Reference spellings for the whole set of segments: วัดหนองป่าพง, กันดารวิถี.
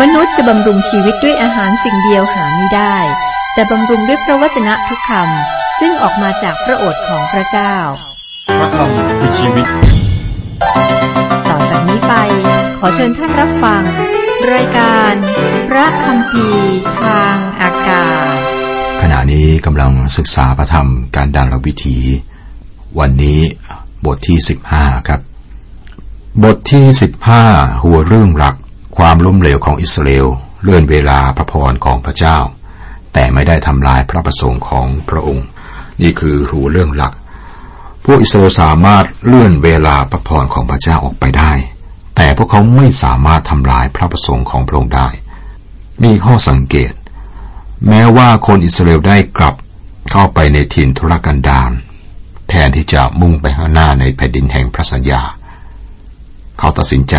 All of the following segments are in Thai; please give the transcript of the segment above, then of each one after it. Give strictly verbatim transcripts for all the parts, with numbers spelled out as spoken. มนุษย์จะบำรุงชีวิตด้วยอาหารสิ่งเดียวหาไม่ได้แต่บำรุงด้วยพระวจนะทุกคำซึ่งออกมาจากพระโอษฐ์ของพระเจ้าพระคำคือชีวิตต่อจากนี้ไปขอเชิญท่านรับฟังรายการพระคัมภีร์ทางอากาศขณะนี้กำลังศึกษาพระธรรมการดาลวิถีวันนี้บทที่สิบห้าครับบทที่สิบห้าหัวเรื่องหลักความล้มเหลวของอิสราเอลเลื่อนเวลาพระพรของพระเจ้าแต่ไม่ได้ทำลายพระประสงค์ของพระองค์นี่คือหัวเรื่องหลักพวกอิสราเอลสามารถเลื่อนเวลาพระพรของพระเจ้าออกไปได้แต่พวกเขาไม่สามารถทำลายพระประสงค์ของพระองค์ได้มีข้อสังเกตแม้ว่าคนอิสราเอลได้กลับเข้าไปในถิ่นทุรกันดารแทนที่จะมุ่งไปข้างหน้าในแผ่นดินแห่งพระสัญญาเขาตัดสินใจ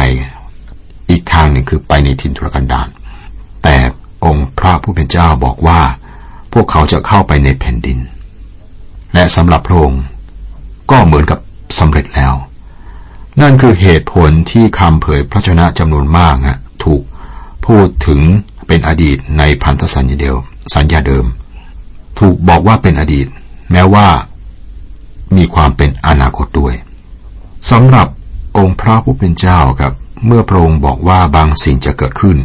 อีกทางหนึ่งคือไปในถิ่นทุรกันดารแต่องค์พระผู้เป็นเจ้าบอกว่าพวกเขาจะเข้าไปในแผ่นดินและสำหรับพระองค์ก็เหมือนกับสำเร็จแล้วนั่นคือเหตุผลที่คำเผยพระชนะจำนวนมากถูกพูดถึงเป็นอดีตในพันธสัญญาเดิมสัญญาเดิมถูกบอกว่าเป็นอดีตแม้ว่ามีความเป็นอนาคตด้วยสำหรับองค์พระผู้เป็นเจ้าครับเมื่อพระองค์บอกว่าบางสิ่งจะเกิดขึ้น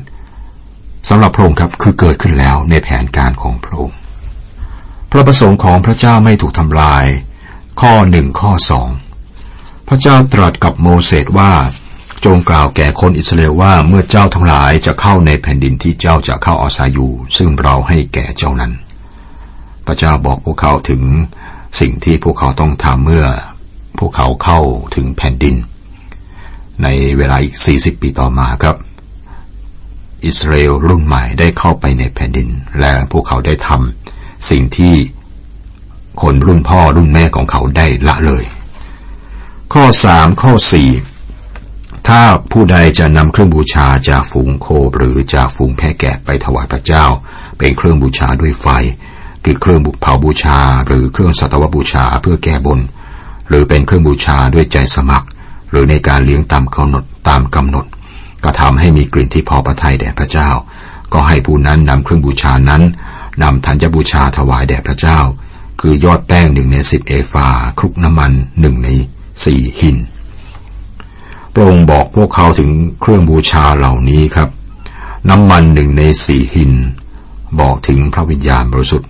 สำหรับพระองค์ครับคือเกิดขึ้นแล้วในแผนการของพระองค์พระประสงค์ของพระเจ้าไม่ถูกทำลายข้อหนึ่งข้อสองพระเจ้าตรัสกับโมเสสว่าจงกล่าวแก่คนอิสราเอลว่าเมื่อเจ้าทั้งหลายจะเข้าในแผ่นดินที่เจ้าจะเข้าอาศัยอยู่ซึ่งเราให้แก่เจ้านั้นพระเจ้าบอกพวกเขาถึงสิ่งที่พวกเขาต้องทำเมื่อพวกเขาเข้าถึงแผ่นดินในเวลาอีกสี่สิบปีต่อมาครับอิสราเอลรุ่นใหม่ได้เข้าไปในแผ่นดินและพวกเขาได้ทำสิ่งที่คนรุ่นพ่อรุ่นแม่ของเขาได้ละเลยข้อสามข้อสี่ถ้าผู้ใดจะนำเครื่องบูชาจากฝูงโคหรือจากฝูงแพะแกะไปถวายพระเจ้าเป็นเครื่องบูชาด้วยไฟคือเครื่องเผาบูชาหรือเครื่องสัตวบูชาเพื่อแก้บนหรือเป็นเครื่องบูชาด้วยใจสมัครหรือในการเลี้ยงตามกำหนดตามกำหนดกระทำให้มีกลิ่นที่พอพระทัยแด่พระเจ้าก็ให้ผู้นั้นนำเครื่องบูชานั้นนำธัญบูชาถวายแด่พระเจ้าคือยอดแป้งหนึ่งในสิบเอฟาคลุกน้ำมันหนึ่งในสี่หินพระองค์บอกพวกเขาถึงเครื่องบูชาเหล่านี้ครับน้ำมันหนึ่งในสี่หินบอกถึงพระวิญญาณบริสุทธิ์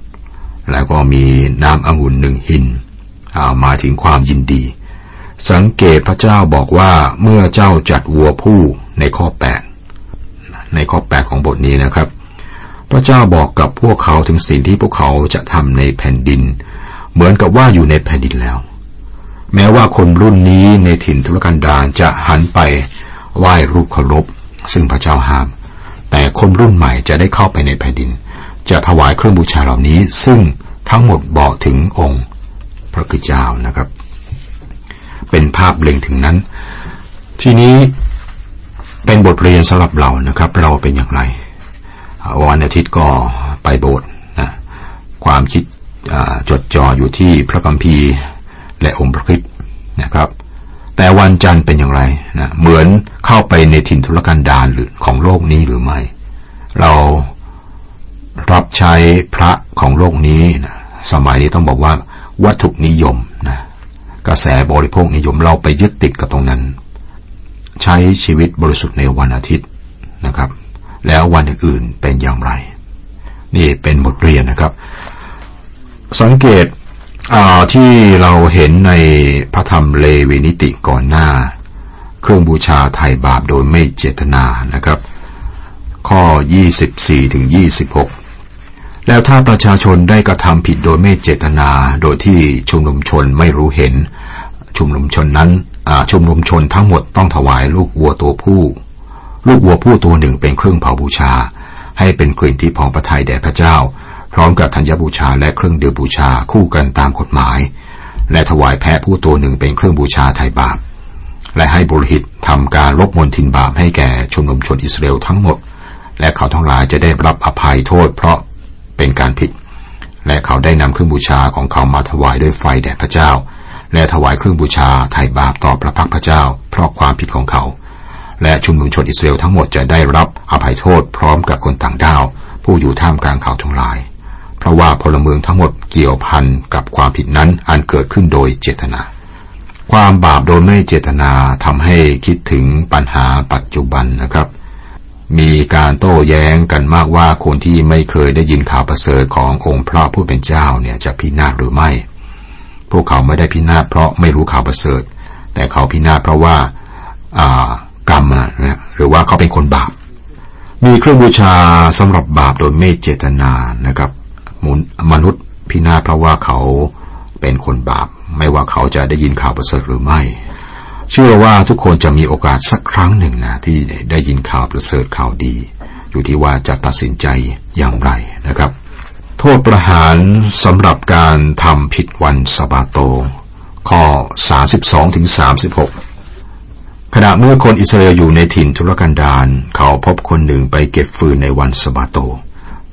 แล้วก็มีน้ำองุ่นหนึ่งหินมาถึงความยินดีสังเกตพระเจ้าบอกว่าเมื่อเจ้าจัดวัวผู้ในข้อแปดในข้อแปดของบทนี้นะครับพระเจ้าบอกกับพวกเขาถึงสิ่งที่พวกเขาจะทำในแผ่นดินเหมือนกับว่าอยู่ในแผ่นดินแล้วแม้ว่าคนรุ่นนี้ในถิ่นทุรกันดารจะหันไปไหว้รูปเคารพซึ่งพระเจ้าห้ามแต่คนรุ่นใหม่จะได้เข้าไปในแผ่นดินจะถวายเครื่องบูชาเหล่านี้ซึ่งทั้งหมดบอกถึงองค์พระเจ้านะครับเป็นภาพเล็งถึงนั้นทีนี้เป็นบทเรียนสำหรับเรานะครับเราเป็นอย่างไรวันอาทิตย์ก็ไปโบสถ์นะความคิดจดจ่ออยู่ที่พระคัมภีร์และองค์พระคริสต์นะครับแต่วันจันทร์เป็นอย่างไรนะเหมือนเข้าไปในถิ่นทุรกันดารหรือของโลกนี้หรือไม่เรารับใช้พระของโลกนี้นะสมัยนี้ต้องบอกว่าวัตถุนิยมนะกระแสบริโภคนิยมเราไปยึดติดกับตรงนั้นใช้ชีวิตบริสุทธิ์ในวันอาทิตย์นะครับแล้ววันอื่นๆเป็นอย่างไรนี่เป็นบทเรียนนะครับสังเกตที่เราเห็นในพระธรรมเลวีนิติก่อนหน้าเครื่องบูชาไถ่บาปโดยไม่เจตนานะครับข้อยี่สิบสี่ถึงยี่สิบหกแล้วถ้าประชาชนได้กระทำผิดโดยไม่เจตนาโดยที่ชุมนุมชนไม่รู้เห็นชุมนุมชนนั้นชุมนุมชนทั้งหมดต้องถวายลูกวัวตัวผู้ลูกวัวผู้ตัวหนึ่งเป็นเครื่องเผาบูชาให้เป็นกลิ่นที่พอพระทัยแด่พระเจ้าพร้อมกับธัญบูชาและเครื่องดื่มบูชาคู่กันตามกฎหมายและถวายแพะผู้ตัวหนึ่งเป็นเครื่องบูชาไถ่บาปและให้บุรุหิตทำการลบมลทินบาปให้แก่ชุมนุมชนอิสราเอลทั้งหมดและเขาทั้งหลายจะได้รับอภัยโทษเพราะเป็นการผิดและเขาได้นำเครื่องบูชาของเขามาถวายด้วยไฟแด่พระเจ้าและถวายเครื่องบูชาไถ่บาปต่อพระพักตร์พระเจ้าเพราะความผิดของเขา และชุมนุมชนอิสราเอลทั้งหมดจะได้รับอภัยโทษพร้อมกับคนต่างด้าวผู้อยู่ท่ามกลางเขาทั้งหลายเพราะว่าพลเมืองทั้งหมดเกี่ยวพันกับความผิดนั้นอันเกิดขึ้นโดยเจตนาความบาปโดยไม่เจตนาทำให้คิดถึงปัญหาปัจจุบันนะครับมีการโต้แย้งกันมากว่าคนที่ไม่เคยได้ยินข่าวประเสริฐขององค์พระผู้เป็นเจ้าเนี่ยจะพินาศหรือไม่พวกเขาไม่ได้พินาศเพราะไม่รู้ข่าวประเสริฐแต่เขาพินาศเพราะว่ากรรมนะหรือว่าเขาเป็นคนบาปมีเครื่องบูชาสำหรับบาปโดยไม่เจตนานะครับมนุษย์พินาศเพราะว่าเขาเป็นคนบาปไม่ว่าเขาจะได้ยินข่าวประเสริฐหรือไม่เชื่อว่าทุกคนจะมีโอกาสสักครั้งหนึ่งนะที่ได้ยินข่าวประเสริฐข่าวดีอยู่ที่ว่าจะตัดสินใจอย่างไรนะครับโทษประหารสำหรับการทำผิดวันสะบาโตข้อ สามสิบสองถึงสามสิบหก ขณะเมื่อคนอิสราเอลอยู่ในถิ่นทุรกันดารเขาพบคนหนึ่งไปเก็บฟืนในวันสะบาโต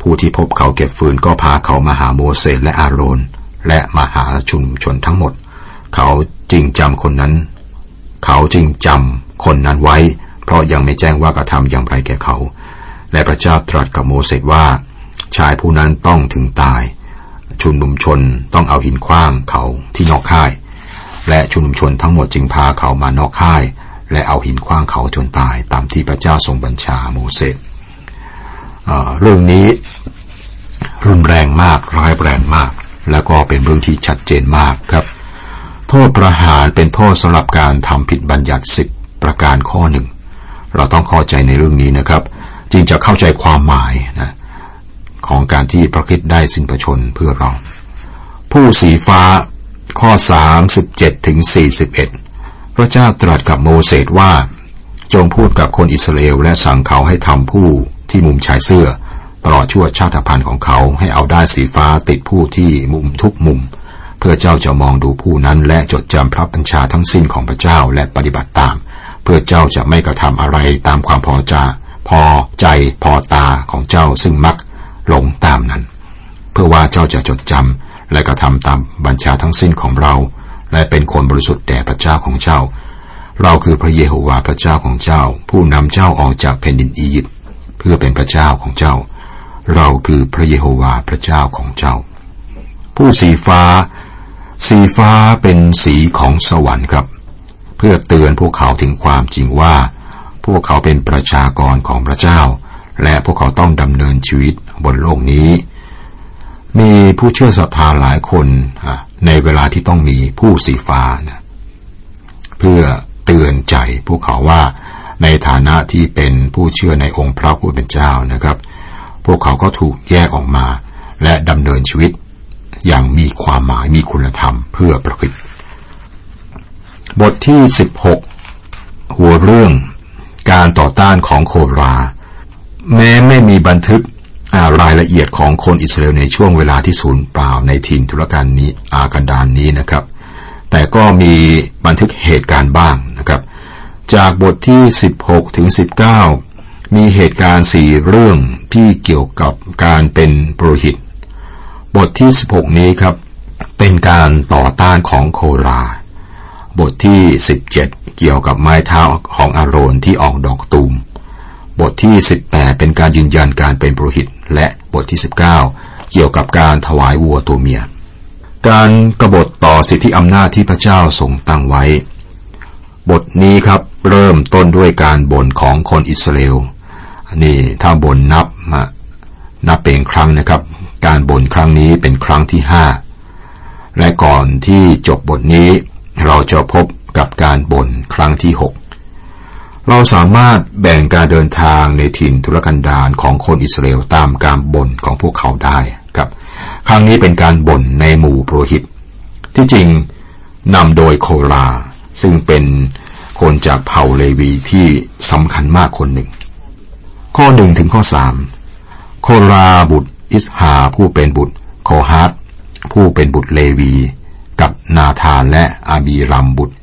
ผู้ที่พบเขาเก็บฟืนก็พาเขามาหาโมเสสและอาโรนและมาหาชุมชนทั้งหมดเขาจึงจำคนนั้นเขาจึงจำคนนั้นไว้เพราะยังไม่แจ้งว่ากระทำอย่างไรแก่เขาและพระเจ้าตรัสกับโมเสสว่าชายผู้นั้นต้องถึงตายชุมนุมชนต้องเอาหินขว้างเขาที่นอกค่ายและชุมนุมชนทั้งหมดจึงพาเขามานอกค่ายและเอาหินขว้างเขาจนตายตามที่พระเจ้าทรงบัญชาโมเสสเรื่องนี้รุนแรงมากร้ายแรงมากแล้วก็เป็นเรื่องที่ชัดเจนมากครับโทษประหารเป็นโทษสำหรับการทำผิดบัญญัติสิบประการข้อหนึ่งเราต้องเข้าใจในเรื่องนี้นะครับจึงจะเข้าใจความหมายนะของการที่พระคริสต์ได้สิ้นพระชนม์เพื่อเราผู้สีฟ้าข้อสามสิบเจ็ดถึงสี่สิบเอ็ดพระเจ้าตรัสกับโมเสสว่าจงพูดกับคนอิสราเอลและสั่งเขาให้ทำผู้ที่มุมชายเสื้อตลอดชั่วชาติพันธุ์ของเขาให้เอาด้ายสีฟ้าติดผู้ที่มุมทุกมุมเพื่อเจ้าจะมองดูผู้นั้นและจดจำพระบัญชาทั้งสิ้นของพระเจ้าและปฏิบัติตามเพื่อเจ้าจะไม่กระทำอะไรตามความพอใจพอใจพอตาของเจ้าซึ่งมักหลงตามนั้นเพื่อว่าเจ้าจะจดจำและกระทำตามบัญชาทั้งสิ้นของเราและเป็นคนบริสุทธิ์แด่พระเจ้าของเจ้าเราคือพระเยโฮวาห์พระเจ้าของเจ้าผู้นำเจ้าออกจากแผ่นดินอียิปต์เพื่อเป็นพระเจ้าของเจ้าเราคือพระเยโฮวาห์พระเจ้าของเจ้าผู้สีฟ้าสีฟ้าเป็นสีของสวรรค์ครับเพื่อเตือนพวกเขาถึงความจริงว่าพวกเขาเป็นประชากรของพระเจ้าและพวกเขาต้องดำเนินชีวิตบนโลกนี้มีผู้เชื่อศรัทธาหลายคนในเวลาที่ต้องมีผู้สีฟ้านะเพื่อเตือนใจพวกเขาว่าในฐานะที่เป็นผู้เชื่อในองค์พระผู้เป็นเจ้านะครับพวกเขาก็ถูกแยกออกมาและดำเนินชีวิตอย่างมีความหมายมีคุณธรรมเพื่อประพฤติบทที่สิบหกหัวเรื่องการต่อต้านของโคราแม้ไม่มีบันทึกรายละเอียดของคนอิสราเอลในช่วงเวลาที่ศูนย์เปล่าในถิ่นทุรกันนี้อากันดารนี้นะครับแต่ก็มีบันทึกเหตุการณ์บ้างนะครับจากบทที่สิบหกถึงสิบเก้ามีเหตุการณ์สี่เรื่องที่เกี่ยวกับการเป็นปุโรหิตบทที่สิบหกนี้ครับเป็นการต่อต้านของโคราบทที่สิบเจ็ดเกี่ยวกับไม้เท้าของอาโรนที่ออกดอกตูมบทที่สิบแปดเป็นการยืนยันการเป็นปุโรหิตและบทที่สิบเก้าเกี่ยวกับการถวายวัวตัวเมียการกบฏต่อสิทธิอำนาจที่พระเจ้าทรงตั้งไว้บทนี้ครับเริ่มต้นด้วยการบ่นของคนอิสราเอลนี่ถ้าบ่นนับมานับเป็นครั้งนะครับการบ่นครั้งนี้เป็นครั้งที่ห้าและก่อนที่จบบทนี้เราจะพบกับการบ่นครั้งที่หกเราสามารถแบ่งการเดินทางในถิ่นทุรกันดารของคนอิสราเอลตามการบ่นของพวกเขาได้ครับครั้งนี้เป็นการบ่นในหมู่ปุโรหิตที่จริงนำโดยโคราซึ่งเป็นคนจากเผ่าเลวีที่สำคัญมากคนหนึ่งข้อหนึ่งถึงข้อสามโคราบุตรอิสหาผู้เป็นบุตรโคฮัตผู้เป็นบุตรเลวีกับนาธานและอาบีรัมบุตร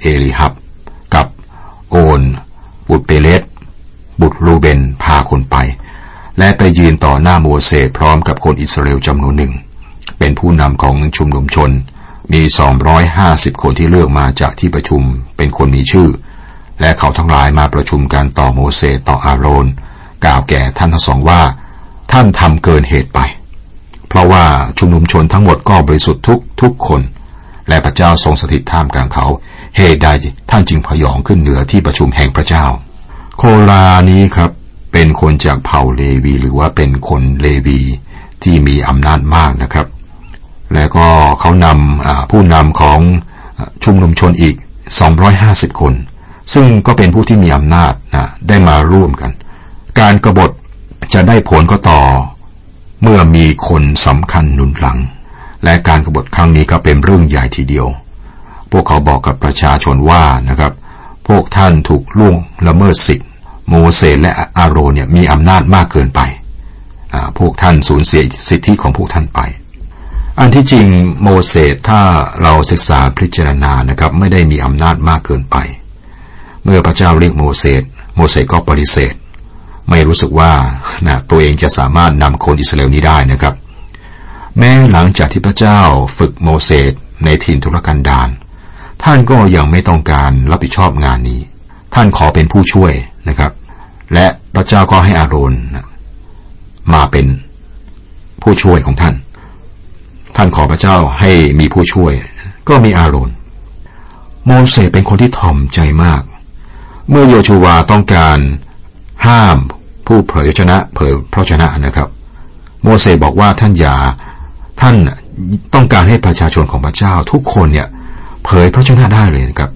เอลิฮับกับโอนบุตรเปเลสบุตรรูเบนพาคนไปและไปยืนต่อหน้าโมเสสพร้อมกับคนอิสราเอลจำนวนหนึ่งเป็นผู้นำของชุมนุมชนมีสองร้อยห้าสิบคนที่เลือกมาจากที่ประชุมเป็นคนมีชื่อ และเขาทั้งหลายมาประชุมกันต่อโมเสสต่ออาโรนกล่าวแก่ท่านทั้งสองว่าท่านทำเกินเหตุไปเพราะว่าชุมนุมชนทั้งหมดก็บริสุทธิ์ทุกทุกคนและพระเจ้าทรงสถิตท่ามกลางเขาเหตุใดท่านจึงพยองขึ้นเหนือที่ประชุมแห่งพระเจ้าโคลานี้ครับเป็นคนจากเผ่าเลวีหรือว่าเป็นคนเลวีที่มีอำนาจมากนะครับและก็เขานำผู้นำของชุมนุมชนอีกสองร้อยห้าสิบคนซึ่งก็เป็นผู้ที่มีอำนาจนะได้มาร่วมกันการกบฏจะได้ผลก็ต่อเมื่อมีคนสำคัญหนุนหลังและการกบฏครั้งนี้ก็เป็นเรื่องใหญ่ทีเดียวพวกเขาบอกกับประชาชนว่านะครับพวกท่านถูกล่วงละเมิดสิทธิ์โมเสสและอาโรนเนี่ยมีอำนาจมากเกินไปพวกท่านสูญเสียสิทธิของพวกท่านไปอันที่จริงโมเสสถ้าเราศึกษาพิจารณานะครับไม่ได้มีอำนาจมากเกินไปเมื่อพระเจ้าเรียกโมเสสโมเสสก็ปฏิเสธไม่รู้สึกว่านะตัวเองจะสามารถนำคนอิสราเอลนี้ได้นะครับแม้หลังจากที่พระเจ้าฝึกโมเสสในถิ่นทุรกันดารท่านก็ยังไม่ต้องการรับผิดชอบงานนี้ท่านขอเป็นผู้ช่วยนะครับและพระเจ้าก็ให้อาโรนมาเป็นผู้ช่วยของท่านท่านขอพระเจ้าให้มีผู้ช่วยก็มีอาโรนโมเสสเป็นคนที่ถ่อมใจมากเมื่อโยชูวาต้องการห้ามผู้เผยพระชนะเผยพระชนะนะครับโมเสสบอกว่าท่านอย่าท่านต้องการให้ประชาชนของพระเจ้าทุกคนเนี่ยเผยพระชนะได้เลยนะครับ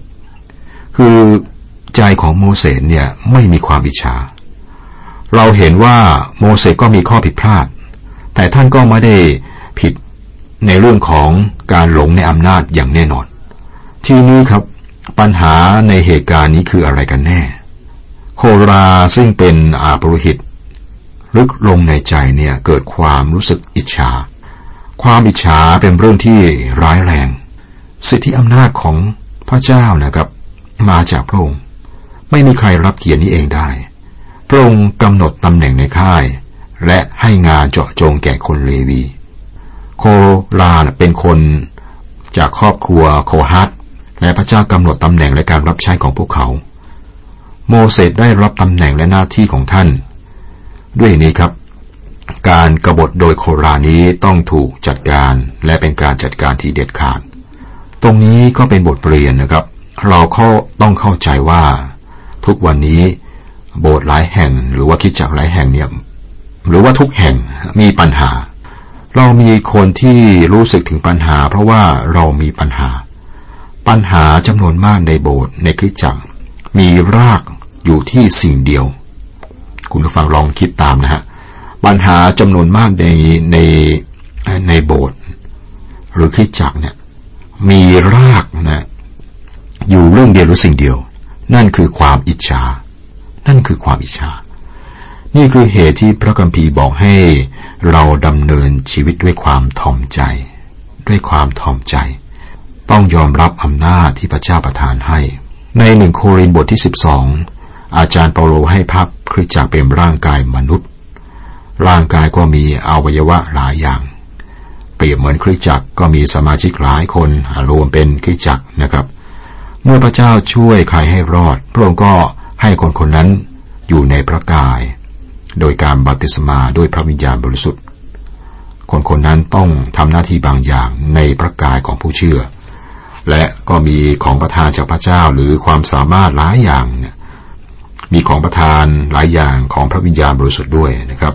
คือใจของโมเสสเนี่ยไม่มีความอิจฉาเราเห็นว่าโมเสสก็มีข้อผิดพลาดแต่ท่านก็ไม่ได้ผิดในเรื่องของการหลงในอำนาจอย่างแน่นอนทีนี้ครับปัญหาในเหตุการณ์นี้คืออะไรกันแน่โคราซึ่งเป็นอาปุโรหิตลึกลงในใจเนี่ยเกิดความรู้สึกอิจฉาความอิจฉาเป็นเรื่องที่ร้ายแรงสิทธิอำนาจของพระเจ้านะครับมาจากพระองค์ไม่มีใครรับเกียรตินี้เองได้พระองค์กำหนดตำแหน่งในค่ายและให้งานเจาะจงแก่คนเลวีโคลาเป็นคนจากครอบครัวโคฮัตและพระเจ้ากำหนดตำแหน่งและการรับใช้ของพวกเขาโมเสสได้รับตำแหน่งและหน้าที่ของท่านด้วยนี้ครับการกบฏโดยโคลานี้ต้องถูกจัดการและเป็นการจัดการที่เด็ดขาดตรงนี้ก็เป็นบทเรียนนะครับเราก็ต้องเข้าใจว่าทุกวันนี้โบสถ์หลายแห่งหรือว่าคริสตจักรหลายแห่งเนี่ยหรือว่าทุกแห่งมีปัญหาเรามีคนที่รู้สึกถึงปัญหาเพราะว่าเรามีปัญหาปัญหาจำนวนมากในโบสถ์ในคริสตจักรมีรากอยู่ที่สิ่งเดียวคุณผู้ฟังลองคิดตามนะฮะปัญหาจำนวนมากในในในโบสถ์หรือคริสตจักรเนี่ยมีรากนะอยู่เรื่องเดียวหรือสิ่งเดียวนั่นคือความอิจฉานั่นคือความอิจฉานี่คือเหตุที่พระคัมภีร์บอกให้เราดำเนินชีวิตด้วยความถ่อมใจด้วยความถ่อมใจต้องยอมรับอำนาจที่พระเจ้าประทานให้ในหนึ่งโครินธ์บทที่สิบสองอาจารย์เปาโลให้ภาพคริสตจักรเป็นร่างกายมนุษย์ร่างกายก็มีอวัยวะหลายอย่างเปรียบเหมือนคริสตจักรก็มีสมาชิกหลายคนรวมเป็นคริสตจักรนะครับเมื่อพระเจ้าช่วยใครให้รอดพระองค์ก็ให้คนคนนั้นอยู่ในพระกายโดยการบัพติศมาด้วยพระวิญญาณบริสุทธิ์คนคนนั้นต้องทำหน้าที่บางอย่างในพระกายของผู้เชื่อและก็มีของประทานจากพระเจ้าหรือความสามารถหลายอย่างเนี่ยมีของประทานหลายอย่างของพระวิญญาณบริสุทธิ์ด้วยนะครับ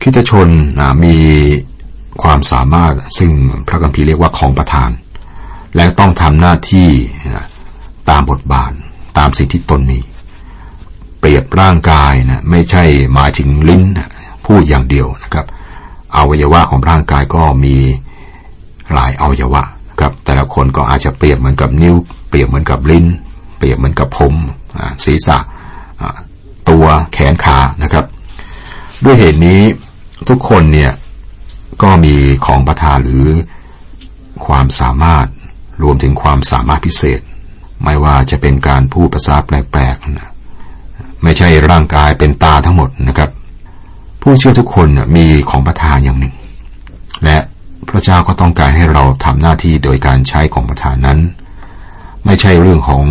คริสตชนมีความสามารถซึ่งพระคัมภีร์เรียกว่าของประทานและต้องทำหน้าที่ตามบทบาทตามสิ่งที่ตนมีเปรียบร่างกายนะไม่ใช่หมายถึงลิ้นพูดอย่างเดียวนะครับอวัยวะของร่างกายก็มีหลายอวัยวะครับแต่ละคนก็อาจจะเปรียบเหมือนกับนิ้วเปรียบเหมือนกับลิ้นเปรียบเหมือนกับผมศีรษะตัวแขนขานะครับด้วยเหตุนี้ทุกคนเนี่ยก็มีของประทานหรือความสามารถรวมถึงความสามารถพิเศษไม่ว่าจะเป็นการพูดภาษาแปลกๆนะไม่ใช่ร่างกายเป็นตาทั้งหมดนะครับผู้เชื่อทุกคนมีของประทานอย่างหนึ่งและพระเจ้าก็ต้องการให้เราทำหน้าที่โดยการใช้ของประทานนั้นไม่ใช่เรื่องของ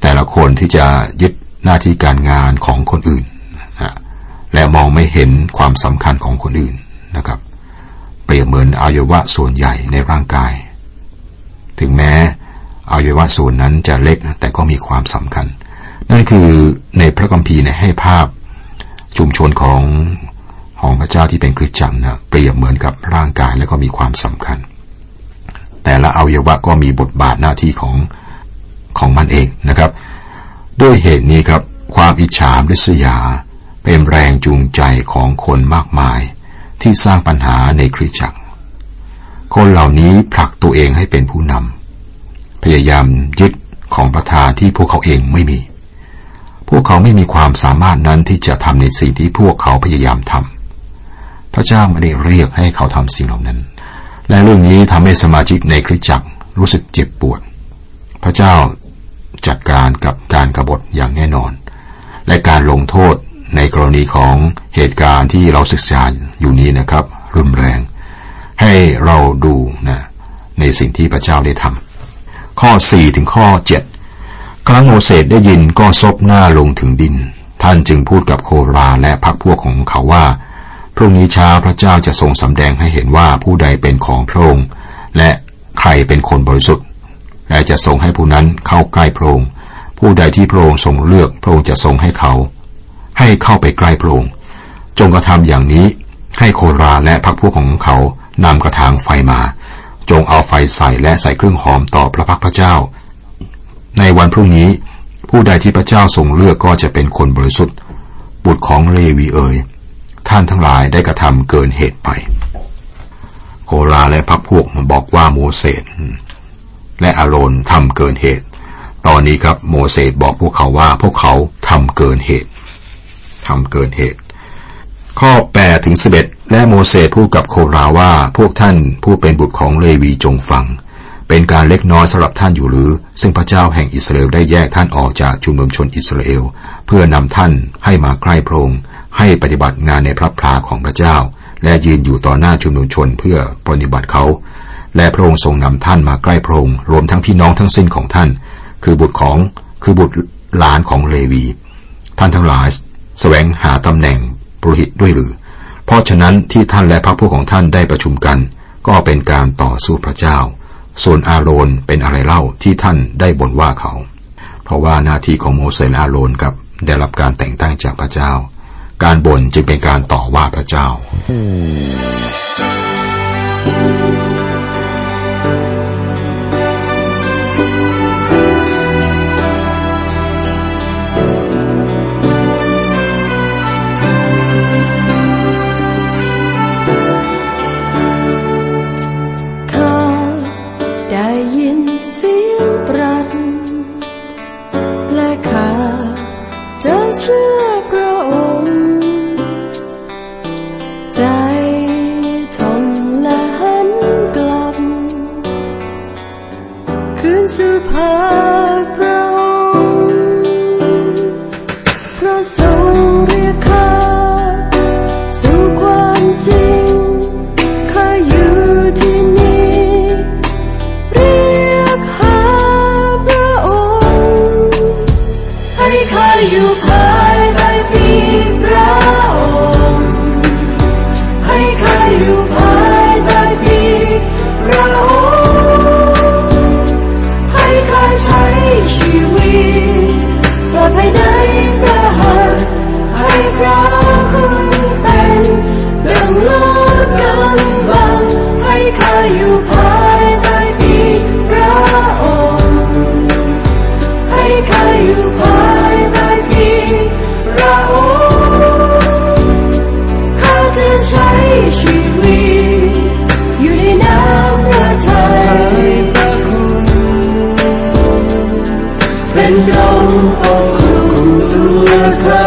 แต่ละคนที่จะยึดหน้าที่การงานของคนอื่นนะและมองไม่เห็นความสำคัญของคนอื่นนะครับเปรียบเหมือนอวัยวะส่วนใหญ่ในร่างกายถึงแม้อวัยวะส่วนนั้นจะเล็กแต่ก็มีความสำคัญนั่นคือในพระคัมภีร์เนี่ยให้ภาพชุมชนของของพระเจ้าที่เป็นคริสตจักรนะเปรียบเหมือนกับร่างกายและก็มีความสำคัญแต่ละอวัยวะก็มีบทบาทหน้าที่ของของมันเองนะครับด้วยเหตุนี้ครับความอิจฉาริษยาเป็นแรงจูงใจของคนมากมายที่สร้างปัญหาในคริสตจักรคนเหล่านี้ผลักตัวเองให้เป็นผู้นำพยายามยึดของประทานที่พวกเขาเองไม่มีพวกเขาไม่มีความสามารถนั้นที่จะทำในสิ่งที่พวกเขาพยายามทำพระเจ้าไม่ได้เรียกให้เขาทำสิ่งเหล่านั้นและเรื่องนี้ทำให้สมาชิกในคริสตจักรรู้สึกเจ็บปวดพระเจ้าจัดการกับการกบฏอย่างแน่นอนและการลงโทษในกรณีของเหตุการณ์ที่เราศึกษาอยู่นี้นะครับรุนแรงให้เราดูนะในสิ่งที่พระเจ้าได้ทำข้อสี่ถึงข้อเจ็ดครั้งโมเสสได้ยินก็ซบหน้าลงถึงดินท่านจึงพูดกับโคราและพรรคพวกของเขาว่าพรุ่งนี้เช้าพระเจ้าจะทรงสำแดงให้เห็นว่าผู้ใดเป็นของพระองค์และใครเป็นคนบริสุทธิ์และจะทรงให้ผู้นั้นเข้าใกล้พระองค์ผู้ใดที่พระองค์ทรงเลือกพระองค์จะทรงให้เขาให้เข้าไปใกล้พระองค์จงกระทำอย่างนี้ให้โคราและพรรคพวกของเขานำกระถางไฟมาจงเอาไฟใส่และใส่เครื่องหอมต่อพระพักพระเจ้าในวันพรุ่งนี้ผู้ใดที่พระเจ้าทรงเลือกก็จะเป็นคนบริสุทธิ์บุตรของเลวีเอ๋ยท่านทั้งหลายได้กระทำเกินเหตุไปโคราและพรรคพวกบอกว่าโมเสสและอาโรนทำเกินเหตุตอนนี้ครับโมเสสบอกพวกเขาว่าพวกเขาทำเกินเหตุทำเกินเหตุข้อแปดถึงสิบเอ็ดและโมเสสพูดกับโคราว่าพวกท่านผู้เป็นบุตรของเลวีจงฟังเป็นการเล็กน้อยสำหรับท่านอยู่หรือซึ่งพระเจ้าแห่งอิสราเอลได้แยกท่านออกจากชุมชนอิสราเอลเพื่อนำท่านให้มาใกล้พระองค์ให้ปฏิบัติงานในพระพลาของพระเจ้าและยืนอยู่ต่อหน้าชุมนุมชนเพื่อปฏิบัติเขาและพระองค์ทรงนำท่านมาใกล้พระองค์รวมทั้งพี่น้องทั้งสิ้นของท่านคือบุตรของคือบุตรหลานของเลวีท่านทั้งหลายแสวงหาตำแหน่งปุโรหิตด้วยหรือเพราะฉะนั้นที่ท่านและพรรคพวกของท่านได้ประชุมกันก็เป็นการต่อสู้พระเจ้าส่วนอาโรนเป็นอะไรเล่าที่ท่านได้บ่นว่าเขาเพราะว่าหน้าที่ของโมเสสและอาโรนกับได้รับการแต่งตั้งจากพระเจ้าการบ่นจึงเป็นการต่อว่าพระเจ้า hmm.เป็นดวงปกคลุมตัวข้า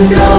No